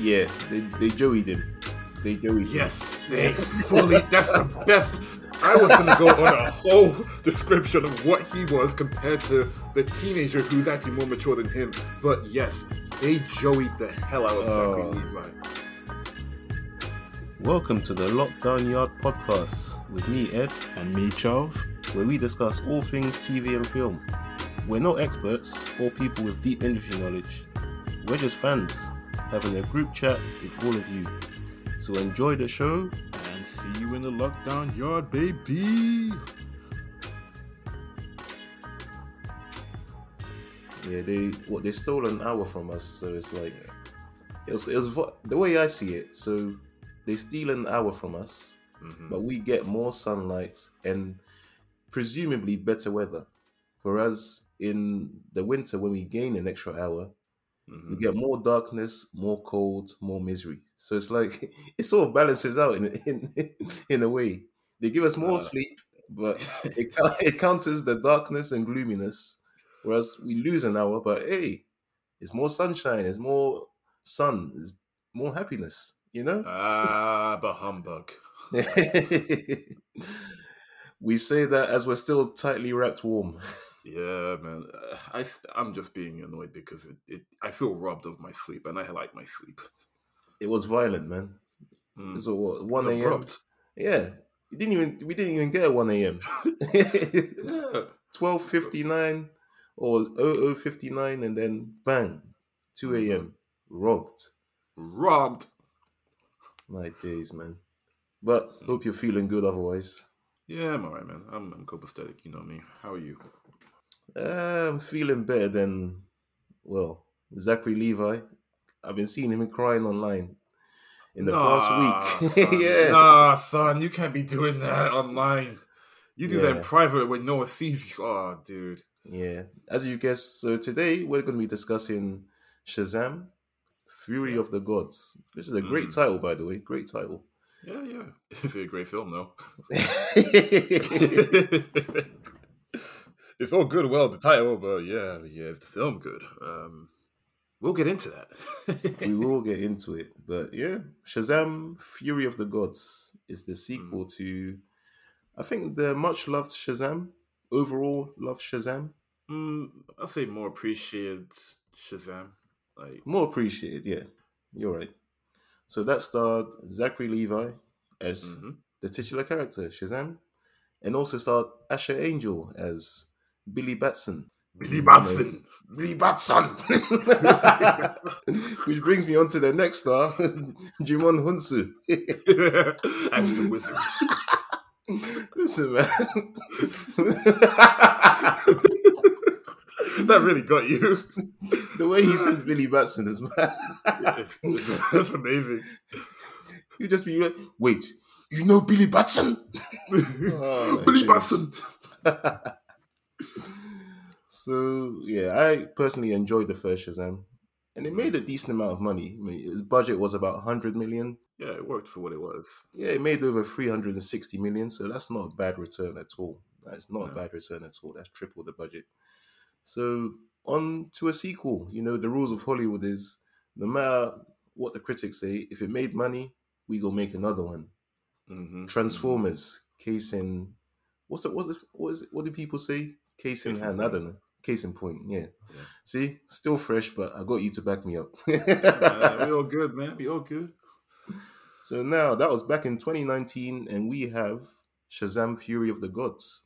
Yeah, they joeyed him. They joeyed him. They fully. That's the best. I was going to go on a whole description of what he was compared to the teenager who's actually more mature than him. But yes, they joeyed the hell out of Zachary Levi. Welcome to the Lockdown Yard Podcast with me, Ed. And me, Charles. Where we discuss all things TV and film. We're not experts or people with deep industry knowledge. We're just fans having a group chat with all of you. So enjoy the show. And see you in the Lockdown Yard, baby. Yeah, they stole an hour from us, so it's like it was the way I see it. So they steal an hour from us, but we get more sunlight and presumably better weather. Whereas in the winter, when we gain an extra hour, we get more darkness, more cold, more misery. So it's like, it sort of balances out in a way. They give us more sleep, but it counters the darkness and gloominess. Whereas we lose an hour, but hey, it's more sunshine, it's more sun, it's more happiness, you know? Ah, but humbug. We say that as we're still tightly wrapped warm. Yeah, man. I'm just being annoyed because I feel robbed of my sleep, and I like my sleep. It was violent, man. Mm. So what? 1 a.m. Yeah, we didn't even get a 1 a.m. 12:59 or 00:59, and then bang, 2 a.m. Robbed. My days, man. But hope you're feeling good otherwise. Yeah, I'm alright, man. I'm copacetic, you know me. How are you? I'm feeling better than, Zachary Levi. I've been seeing him crying online in the past week. Son. Yeah. Nah, son, you can't be doing that online. You do that in private when no one sees you. Oh, dude. Yeah. As you guess, so today we're going to be discussing Shazam: Fury of the Gods. This is a great title, by the way. Great title. Yeah. It's a great film, though. It's all good, the title, but yeah, is the film good? We'll get into that. We will get into it. But yeah, Shazam: Fury of the Gods is the sequel to, I think, the much-loved Shazam. Overall, loved Shazam. I'll say more appreciated Shazam. More appreciated, yeah. You're right. So that starred Zachary Levi as the titular character, Shazam, and also starred Asher Angel as Billy Batson. Billy Batson! Which brings me on to the next star, Djimon Hounsou. As the wizard. Listen, man. That really got you. The way he says Billy Batson is mad. That's amazing. You just be like, wait, you know Billy Batson? Oh, Billy Batson! So, yeah, I personally enjoyed the first Shazam. And it made a decent amount of money. I mean, its budget was about 100 million. Yeah, it worked for what it was. Yeah, it made over 360 million. So that's not a bad return at all. That's triple the budget. So on to a sequel. You know, the rules of Hollywood is no matter what the critics say, if it made money, we go make another one. Transformers, case in... What do people say? Case in hand. I don't know. Case in point, yeah. See? Still fresh, but I got you to back me up. We all good, man. We all good. So now, that was back in 2019, and we have Shazam: Fury of the Gods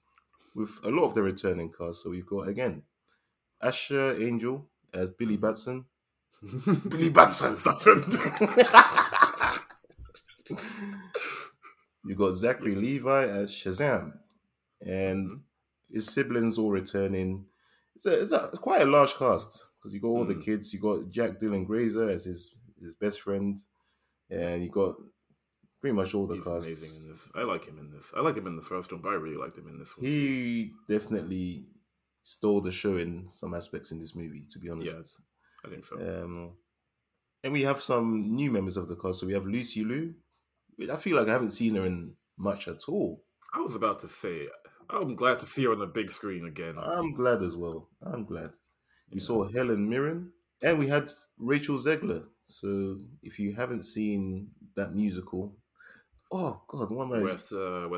with a lot of the returning cast. So we've got, again, Asher Angel as Billy Batson. Billy Batson! You got Zachary Levi as Shazam. And his siblings all returning. It's quite a large cast because you got all the kids. You got Jack Dylan Grazer as his best friend. And you got pretty much all the cast. He's amazing in this. I like him in this. I liked him in the first one, but I really liked him in this one. He definitely stole the show in some aspects in this movie, to be honest. Yes, I think so. And we have some new members of the cast. So we have Lucy Liu. I feel like I haven't seen her in much at all. I was about to say, I'm glad to see her on the big screen again. I'm glad as well. We saw Helen Mirren, and we had Rachel Zegler. So if you haven't seen that musical, oh God, one of my West Side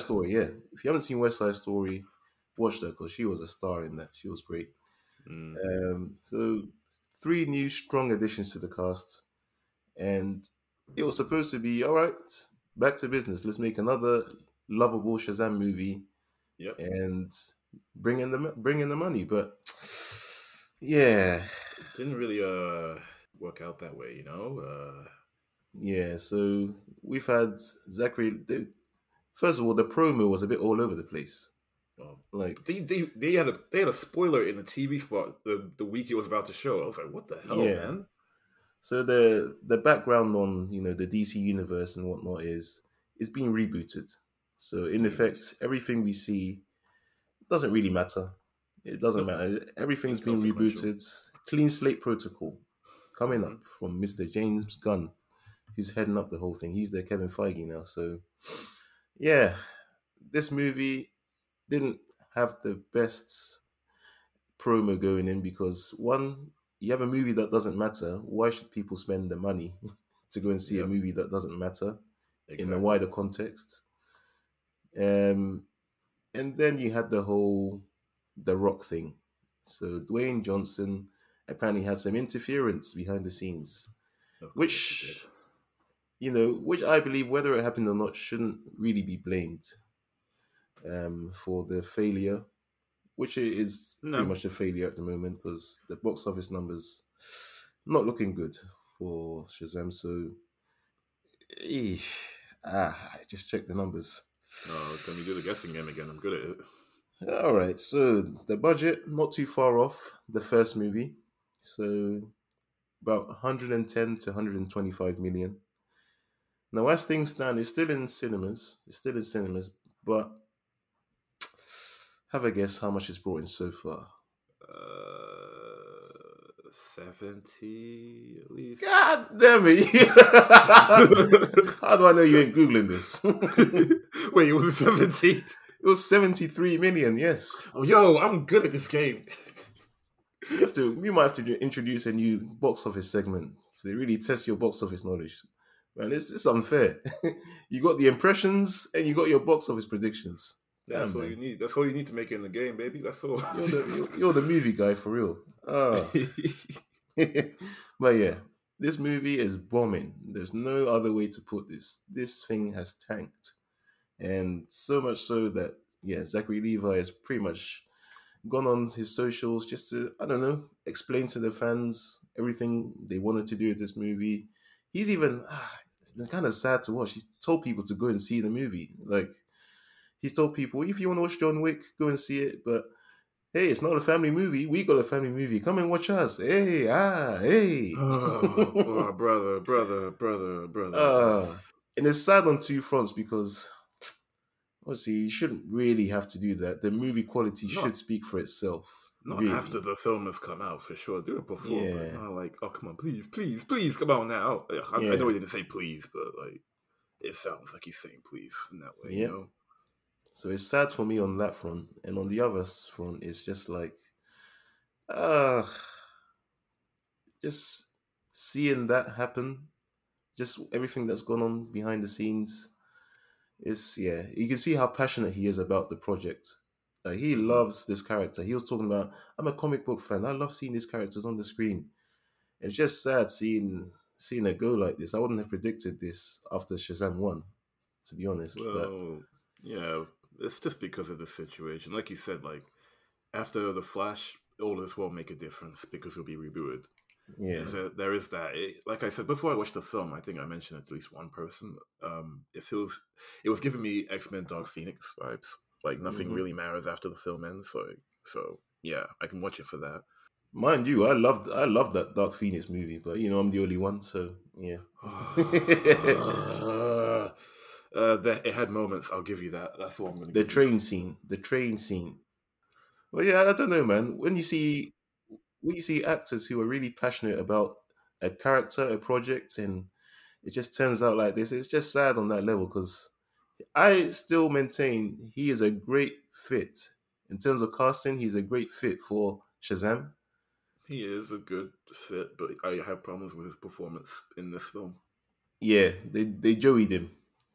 Story. Yeah, if you haven't seen West Side Story, watch that because she was a star in that. She was great. Mm. So 3 new strong additions to the cast, and it was supposed to be all right. Back to business. Let's make another lovable Shazam movie, yep, and bring in the money. But yeah, it didn't really work out that way, you know. Yeah, so we've had Zachary. First of all, the promo was a bit all over the place. Like they had a spoiler in the TV spot the week it was about to show. I was like, what the hell, yeah, man? So the background on, you know, the DC universe and whatnot is it's being rebooted. So in effect, everything we see doesn't really matter. It doesn't matter. Everything's been rebooted. Clean slate protocol coming up from Mr. James Gunn, who's heading up the whole thing. He's their Kevin Feige now. So yeah, this movie didn't have the best promo going in because one, you have a movie that doesn't matter. Why should people spend the money to go and see, yep, a movie that doesn't matter, exactly, in a wider context? And then you had the whole The Rock thing. So Dwayne Johnson apparently had some interference behind the scenes, which, you know, which I believe, whether it happened or not, shouldn't really be blamed for the failure. Which is pretty much a failure at the moment because the box office numbers not looking good for Shazam. So, I just checked the numbers. Oh, can you do the guessing game again? I'm good at it. All right. So the budget, not too far off the first movie. So about 110 to 125 million. Now, as things stand, it's still in cinemas. But have a guess how much it's brought in so far. 70 at least. God damn it. How do I know you ain't Googling this? Wait, it was 70? It was 73 million, yes. Oh, yo, I'm good at this game. You might have to introduce a new box office segment to really test your box office knowledge. Man, it's unfair. You got the impressions and you got your box office predictions. That's all you need. That's all you need to make it in the game, baby. That's all. You're the movie guy for real. But yeah, this movie is bombing. There's no other way to put this. This thing has tanked, and so much so that Zachary Levi has pretty much gone on his socials just to explain to the fans everything they wanted to do with this movie. He's even it's been kind of sad to watch. He's told people to go and see the movie, like. He's told people, if you want to watch John Wick, go and see it. But hey, it's not a family movie. We got a family movie. Come and watch us. Hey. Oh, brother. And it's sad on 2 fronts because, obviously, you shouldn't really have to do that. The movie quality should speak for itself. Not really. After the film has come out, for sure. Do it before. Yeah. But not like, oh, come on, please, come on now. I know he didn't say please, but like, it sounds like he's saying please in that way, you know? So it's sad for me on that front. And on the other front, it's just like, just seeing that happen, just everything that's gone on behind the scenes. You can see how passionate he is about the project. Like, he loves this character. He was talking about, I'm a comic book fan. I love seeing these characters on the screen. It's just sad seeing it go like this. I wouldn't have predicted this after Shazam 1, to be honest. Whoa. But yeah, it's just because of the situation. Like you said, like, after The Flash, all this won't make a difference because it'll be rebooted. Yeah. So there is that. Like I said, before I watched the film, I think I mentioned at least one person. It was giving me X-Men: Dark Phoenix vibes. Like, nothing really matters after the film ends. So, I can watch it for that. Mind you, I loved that Dark Phoenix movie, but, you know, I'm the only one, so, yeah. It had moments, I'll give you that. That's what I'm going to do. The train scene. Well, yeah, I don't know, man. When you see actors who are really passionate about a character, a project, and it just turns out like this, it's just sad on that level because I still maintain he is a great fit. In terms of casting, he's a great fit for Shazam. He is a good fit, but I have problems with his performance in this film. Yeah, they Joey'd him.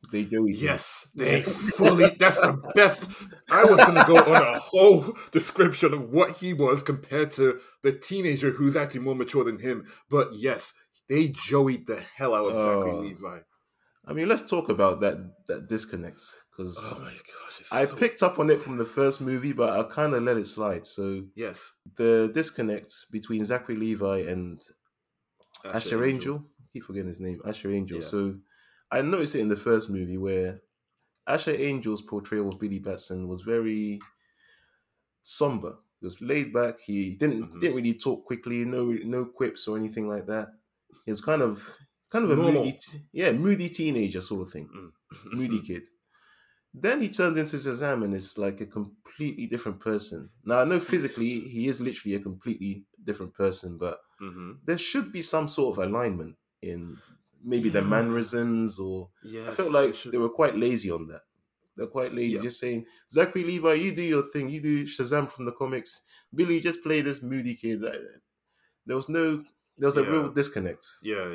They Joey'd him. Yes, they fully. That's the best. I was going to go on a whole description of what he was compared to the teenager who's actually more mature than him. But yes, they Joey'd the hell out of Zachary Levi. I mean, let's talk about that disconnect, because I picked up on it from the first movie, but I kind of let it slide. So yes, the disconnect between Zachary Levi and Asher Angel. I keep forgetting his name, Asher Angel. Yeah. So I noticed it in the first movie where Asher Angel's portrayal of Billy Batson was very somber. He was laid back. He didn't really talk quickly. No quips or anything like that. He was kind of a moody teenager sort of thing. Moody kid. Then he turns into Shazam and is like a completely different person. Now, I know physically he is literally a completely different person, but there should be some sort of alignment in maybe the mannerisms or... Yes, I felt like they were quite lazy on that. They're quite lazy, just saying, Zachary Levi, you do your thing. You do Shazam from the comics. Billy, just play this moody kid. There was no... There's a real disconnect. Yeah.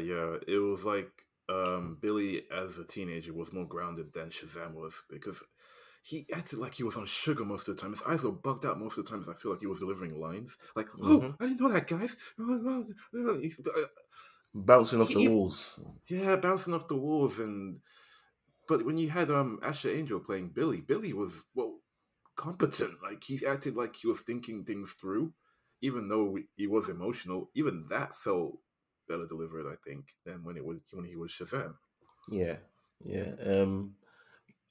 It was like Billy as a teenager was more grounded than Shazam was, because he acted like he was on sugar most of the time. His eyes were bugged out most of the time. I feel like he was delivering lines. Like, I didn't know that, guys. Bouncing off the walls. Yeah, bouncing off the walls. But when you had Asher Angel playing Billy was, competent. Like, he acted like he was thinking things through. Even though he was emotional, even that felt better delivered, I think, than when he was Shazam. Yeah.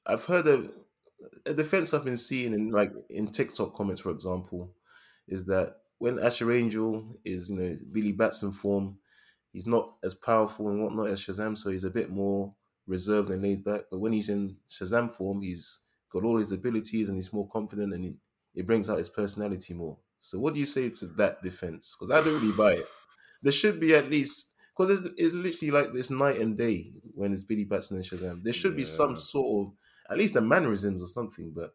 I've heard a defense I've been seeing in TikTok comments, for example, is that when Asher Angel is Billy Batson form, he's not as powerful and whatnot as Shazam, so he's a bit more reserved and laid back. But when he's in Shazam form, he's got all his abilities and he's more confident, and it brings out his personality more. So what do you say to that defense? Because I don't really buy it. There should be at least... Because it's literally like this night and day when it's Billy Batson and Shazam. There should be some sort of... At least the mannerisms or something, but...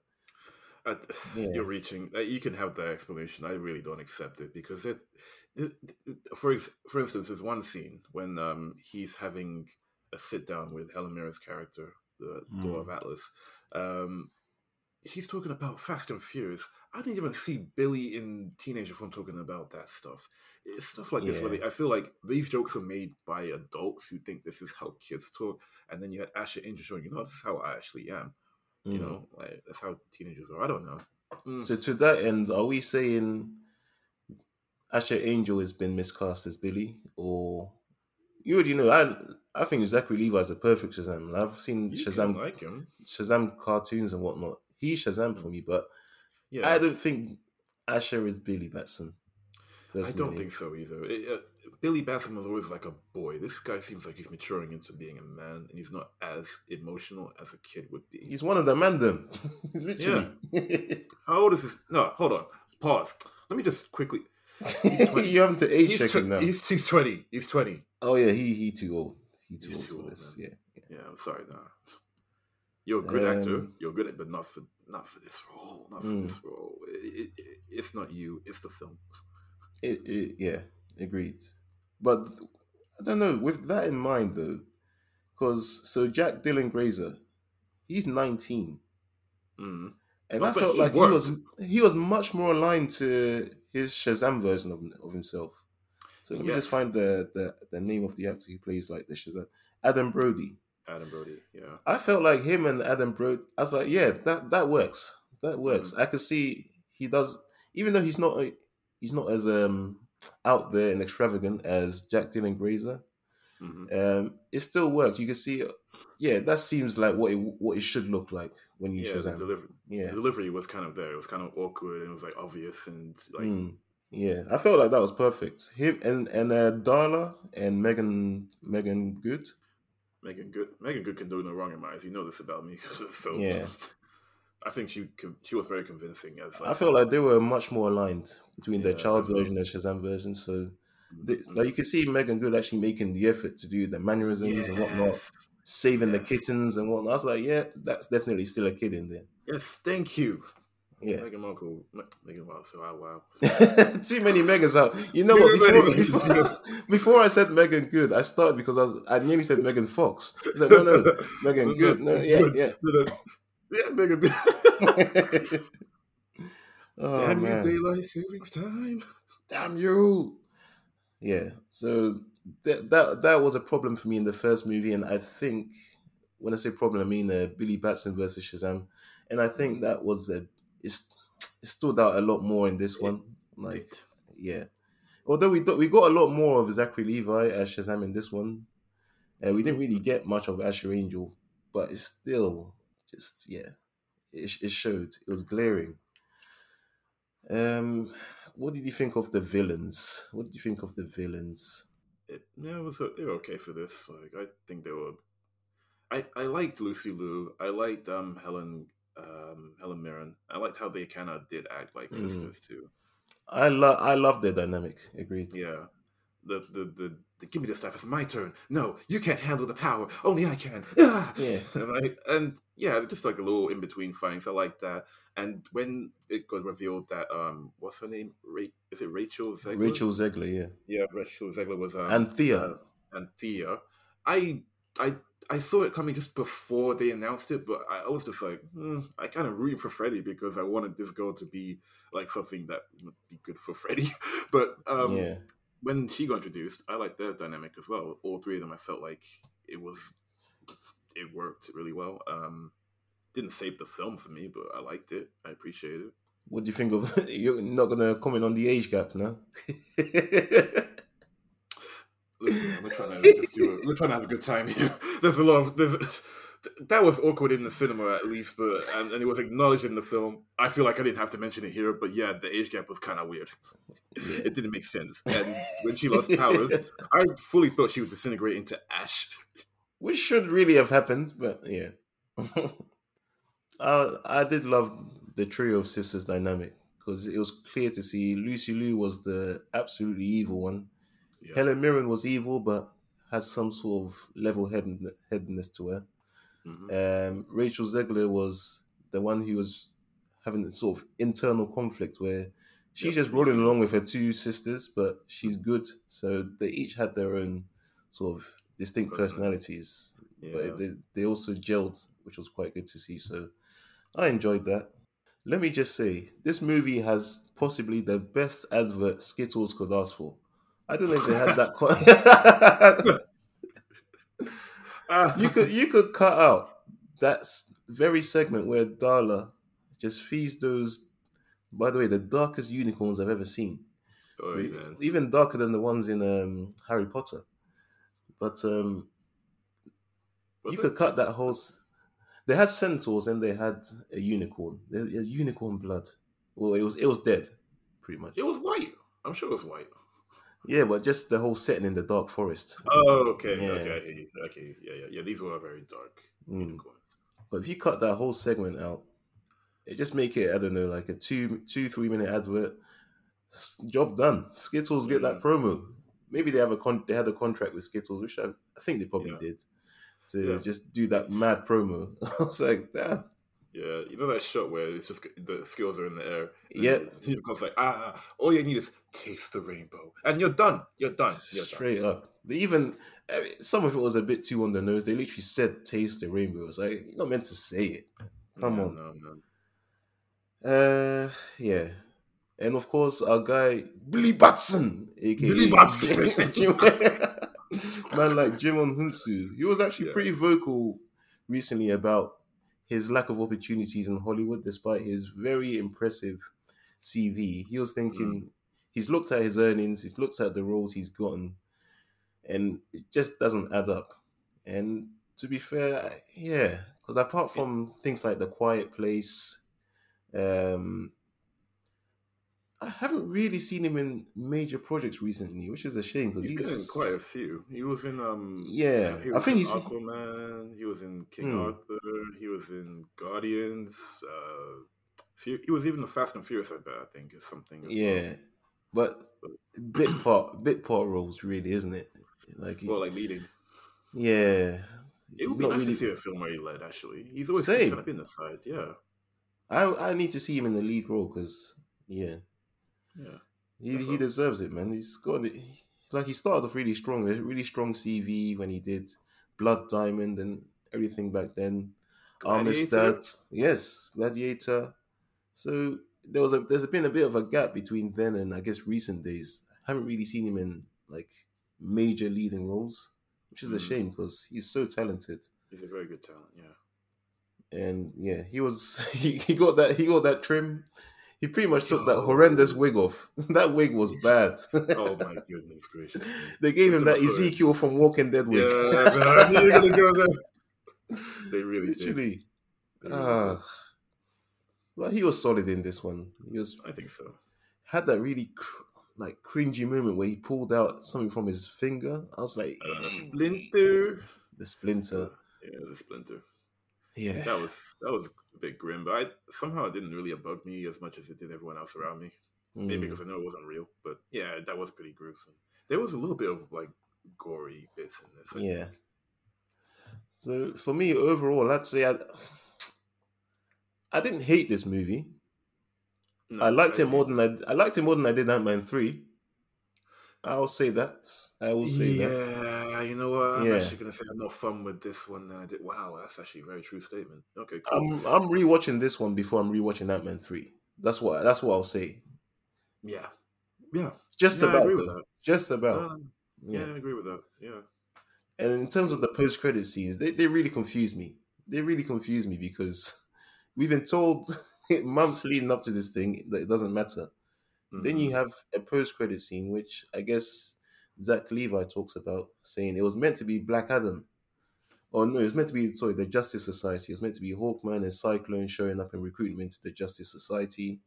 You're reaching. You can have that explanation. I really don't accept it, because for instance, there's one scene when he's having a sit-down with Helen Mirren's character, the Door of Atlas. He's talking about Fast and Furious. I didn't even see Billy in teenager form talking about that stuff. It's stuff like this where I feel like these jokes are made by adults who think this is how kids talk, and then you had Asher Angel showing, this is how I actually am. You know, like, that's how teenagers are. I don't know. So to that end, are we saying Asher Angel has been miscast as Billy, or you already know? I think Zachary Levi is a perfect Shazam. I've seen Shazam cartoons and whatnot. He's Shazam for me, but I don't think Asher is Billy Batson. Personally. I don't think so either. Billy Batson was always like a boy. This guy seems like he's maturing into being a man, and he's not as emotional as a kid would be. He's one of the mandem. Literally. Yeah. How old is this? No, hold on. Pause. Let me just quickly. You haven't to age check him now. He's 20. He's 20. Oh, yeah. He too old. He's too old for this. Man. Yeah, I'm sorry. No. You're a good actor. You're good at, but not for this role. Not for this role. It's not you. It's the film. Agreed. But I don't know. With that in mind, though, because Jack Dylan Grazer, he's 19, and I felt like he was much more aligned to his Shazam version of himself. So let me just find the name of the actor who plays like the Shazam, Adam Brody. Yeah. I felt like him and Adam Brody, I was like, that works. That works. I could see he does, even though he's not as out there and extravagant as Jack Dylan Grazer. It still works. You can see, that seems like what it should look like when you Shazam. The delivery was kind of there. It was kind of awkward and it was like obvious and like. Yeah, I felt like that was perfect. Him and Darla and Megan Good. Megan Good can do no wrong in my eyes. You know this about me. So I think she was very convincing. As I felt like they were much more aligned between their child version and Shazam version. So you could see Megan Good actually making the effort to do the mannerisms and whatnot, saving the kittens and whatnot. I was like, that's definitely still a kid in there. Yes, thank you. Yeah. Too many Megans out. You know what? Before I said Megan Good, I started because I nearly said Megan Fox. I said, no, Megan Good. No, yeah, Megan Good. Oh, damn man. You, daylight savings time. Damn you. Yeah, so that was a problem for me in the first movie, and I think, when I say problem, I mean Billy Batson versus Shazam, and I think that was it stood out a lot more in this one. Like, yeah, although we got a lot more of Zachary Levi as Shazam in this one, we didn't really get much of Asher Angel, but it's still just it showed. It was glaring. What did you think of the villains? Yeah, they were okay for this. Like, I think they were. I liked Lucy Liu. I liked Helen Mirren. I liked how they kind of did act like sisters too. I love their dynamic. Agreed. Yeah, the give me the stuff. It's my turn. No, you can't handle the power. Only I can. Ah! Yeah, just like a little in between fights. I like that. And when it got revealed that what's her name? Is it Rachel Zegler? Rachel Zegler. Yeah. Yeah, Rachel Zegler was Anthea. I saw it coming just before they announced it, but I was just like, I kind of rooting for Freddy because I wanted this girl to be like something that would be good for Freddy. But when she got introduced, I liked their dynamic as well. All three of them, I felt like it worked really well. Didn't save the film for me, but I liked it. I appreciate it. What do you think of? You're not gonna comment on the age gap, no? Listen, we're trying to have a good time here. That was awkward in the cinema at least, but and it was acknowledged in the film. I feel like I didn't have to mention it here, but yeah, the age gap was kind of weird. It didn't make sense. And when she lost powers, I fully thought she would disintegrate into ash, which should really have happened, but yeah. I did love the trio of sisters dynamic because it was clear to see Lucy Liu was the absolutely evil one. Yeah. Helen Mirren was evil, but had some sort of level-headedness to her. Mm-hmm. Rachel Zegler was the one who was having a sort of internal conflict where she's just rolling along with her two sisters, but she's good. So they each had their own sort of distinct personalities. Yeah. But they also gelled, which was quite good to see. So I enjoyed that. Let me just say, this movie has possibly the best advert Skittles could ask for. I don't know if they had that. You could cut out that very segment where Darla just feeds those. By the way, the darkest unicorns I've ever seen, even darker than the ones in Harry Potter. But could cut that whole. They had centaurs and they had a unicorn. There's unicorn blood. Well, it was dead, pretty much. It was white. I'm sure it was white. Yeah, but just the whole setting in the dark forest. Oh, okay. Yeah. Okay. Yeah. These were very dark unicorns. But if you cut that whole segment out, it just make it, I don't know, like a 3 minute advert. Job done. Skittles get that promo. Maybe they have they had a contract with Skittles, which I think they probably did, to just do that mad promo. I was like, damn. Yeah, you know that shot where it's just the skills are in the air. Yeah, he becomes like, all you need is taste the rainbow, and you're done. Straight up. They some of it was a bit too on the nose. They literally said, "Taste the rainbow." It's like you're not meant to say it. Come on. No. Yeah, and of course our guy Billy Batson, aka Billy Batson, man like Djimon Hounsou. He was actually pretty vocal recently about his lack of opportunities in Hollywood, despite his very impressive CV. He was thinking, he's looked at his earnings, he's looked at the roles he's gotten, and it just doesn't add up. And to be fair, because apart from things like The Quiet Place, I haven't really seen him in major projects recently, which is a shame because he's been in quite a few. He was in I think he's Aquaman. He was in King Arthur. He was in Guardians. He was even the Fast and Furious. I think is something. But bit part roles, really, isn't it? Like leading. Yeah, it would be nice to see a film where he led. Actually, he's always kind of been the side. Yeah. I need to see him in the lead role because he deserves it, man. He's got it. Like, he started off really strong. A really strong CV when he did Blood Diamond and everything back then. Amistad, yes, Gladiator. So there's been a bit of a gap between then and I guess recent days. I haven't really seen him in like major leading roles, which is a shame because he's so talented. He's a very good talent, yeah. And yeah, he got that trim. He pretty much took that horrendous wig off. That wig was bad. Oh my goodness gracious! They gave him that Ezekiel from Walking Dead wig. Yeah, man, I knew you were gonna go there. They really literally. Did. Well, he was solid in this one. He was. I think so. Had that really cringy moment where he pulled out something from his finger. I was like, splinter. The splinter. Yeah, the splinter. Yeah, that was a bit grim, but somehow it didn't really bug me as much as it did everyone else around me. Maybe because I know it wasn't real, but yeah, that was pretty gruesome. There was a little bit of like gory bits in this. I think. So for me, overall, I'd say I didn't hate this movie. No, I liked him more than I did Ant-Man 3. I'll say that. I will say that. Yeah, you know what? I'm actually going to say I had more fun with this one than I did. Wow, that's actually a very true statement. Okay, cool. I'm rewatching this one before I'm rewatching Ant-Man 3. That's what I'll say. Yeah. Yeah. Just about. I agree with that. Yeah. And in terms of the post-credit scenes, they really confused me. They really confused me because we've been told months leading up to this thing that it doesn't matter. Then you have a post-credit scene, which I guess Zach Levi talks about, saying it was meant to be Black Adam. Oh, no, it was meant to be, the Justice Society. It was meant to be Hawkman and Cyclone showing up and recruiting into the Justice Society.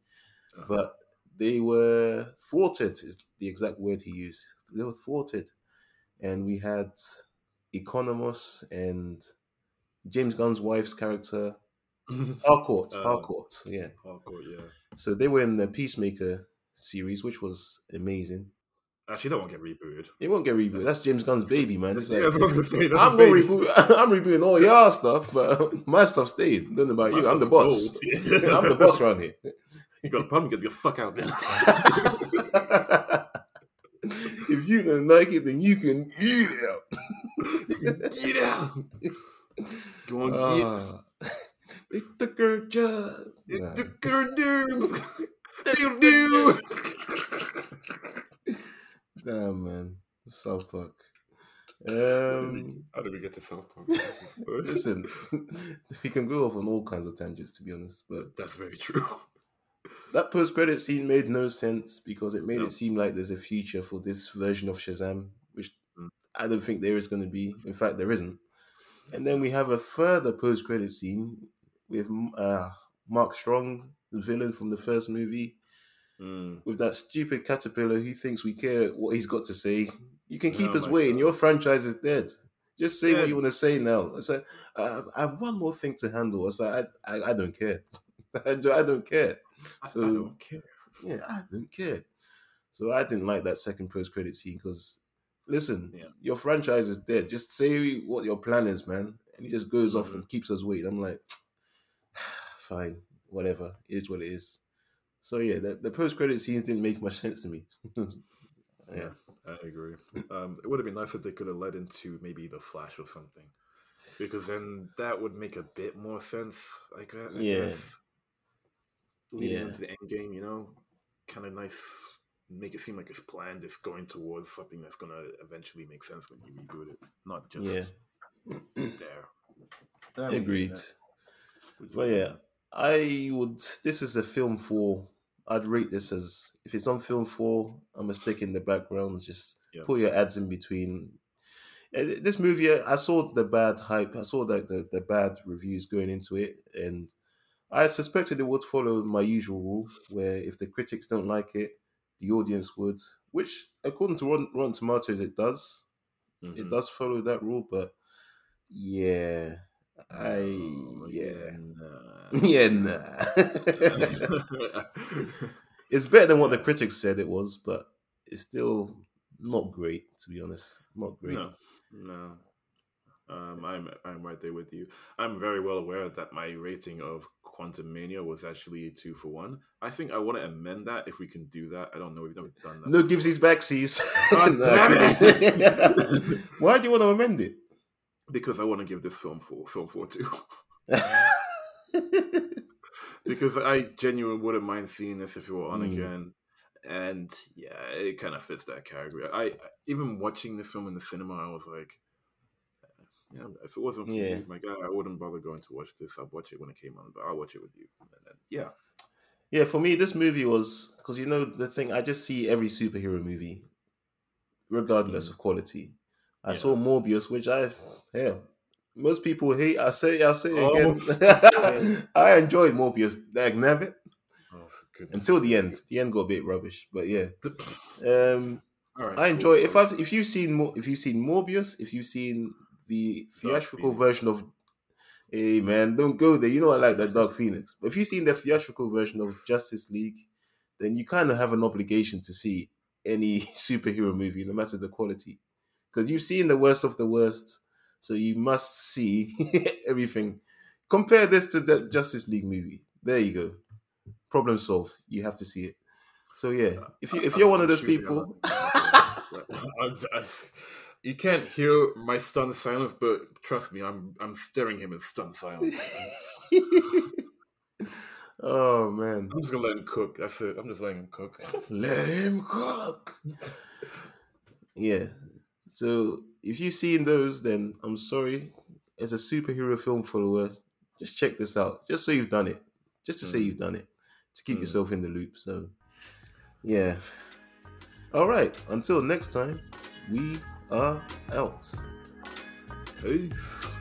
Uh-huh. But they were thwarted, is the exact word he used. They were thwarted. And we had Economos and James Gunn's wife's character, Harcourt. Yeah. Harcourt, yeah. So they were in the Peacemaker series, which was amazing. Actually, that won't get rebooted. It won't get rebooted. That's James Gunn's baby, man. It's like, yeah, I was going to say, that's I'm rebooting all your stuff, but my stuff stayed. Don't know about you. I'm the boss. I'm the boss around here. You got a problem? Get the fuck out there. If you don't like it, then you can get out. Get out. Go on, get. They took her job. They took her dudes. Damn, man. South Park. How did we get to South Park? Listen, we can go off on all kinds of tangents, to be honest, but that's very true. That post-credit scene made no sense because it made it seem like there's a future for this version of Shazam, which I don't think there is going to be. In fact, there isn't. And then we have a further post-credit scene with Mark Strong, the villain from the first movie, with that stupid caterpillar who thinks we care what he's got to say. You can keep us waiting. Your franchise is dead. Just say what you want to say now. It's like, I have one more thing to handle. It's like, I don't care. I don't care. So, I don't care. Yeah, I don't care. So I didn't like that second post-credit scene because, listen, your franchise is dead. Just say what your plan is, man. And he just goes off and keeps us waiting. I'm like, fine. Whatever, it is what it is. So yeah, the post-credit scenes didn't make much sense to me. Yeah, I agree. It would have been nice if they could have led into maybe The Flash or something, because then that would make a bit more sense. I guess. Leading into the end game, kind of nice. Make it seem like it's planned. It's going towards something that's gonna eventually make sense when you reboot it, not just there. Agreed. But yeah. This is a film 4. I'd rate this as, if it's on film 4, I'm a stick in the background. Just put your ads in between. This movie, I saw the bad hype. I saw the bad reviews going into it. And I suspected it would follow my usual rule, where if the critics don't like it, the audience would. Which, according to Rotten Tomatoes, it does. Mm-hmm. It does follow that rule, but yeah... It's better than what the critics said it was, but it's still not great, to be honest. Not great. No. I'm right there with you. I'm very well aware that my rating of Quantumania was actually a 2-for-1. I think I want to amend that if we can do that. I don't know if we've never done that. No gives his backsies. Oh, why do you want to amend it? Because I want to give this film four too. Because I genuinely wouldn't mind seeing this if it were on again. And yeah, it kind of fits that category. I even watching this film in the cinema, I was like, yeah, if it wasn't for me, my God, I wouldn't bother going to watch this. I'd watch it when it came on, but I'll watch it with you. And then, yeah. For me, this movie was because the thing. I just see every superhero movie, regardless of quality. I saw Morbius, which most people hate. I'll say it again. I enjoyed Morbius. Like, never. Until the end. The end got a bit rubbish, but yeah. All right, I enjoy it. If you've seen Morbius, if you've seen the theatrical version of, hey man, don't go there. You know I like that Dark Phoenix. But if you've seen the theatrical version of Justice League, then you kind of have an obligation to see any superhero movie, no matter the quality, because you've seen the worst of the worst. So you must see everything. Compare this to the Justice League movie. There you go. Problem solved. You have to see it. So yeah, if you're one of those people, you can't hear my stunned silence, but trust me, I'm staring him in stunned silence. Oh man, I'm just gonna let him cook. That's it. I'm just letting him cook. Let him cook. Yeah. So if you've seen those, then I'm sorry. As a superhero film follower, just check this out. Just so you've done it. Just to say you've done it. To keep yourself in the loop. So, yeah. All right. Until next time, we are out. Peace.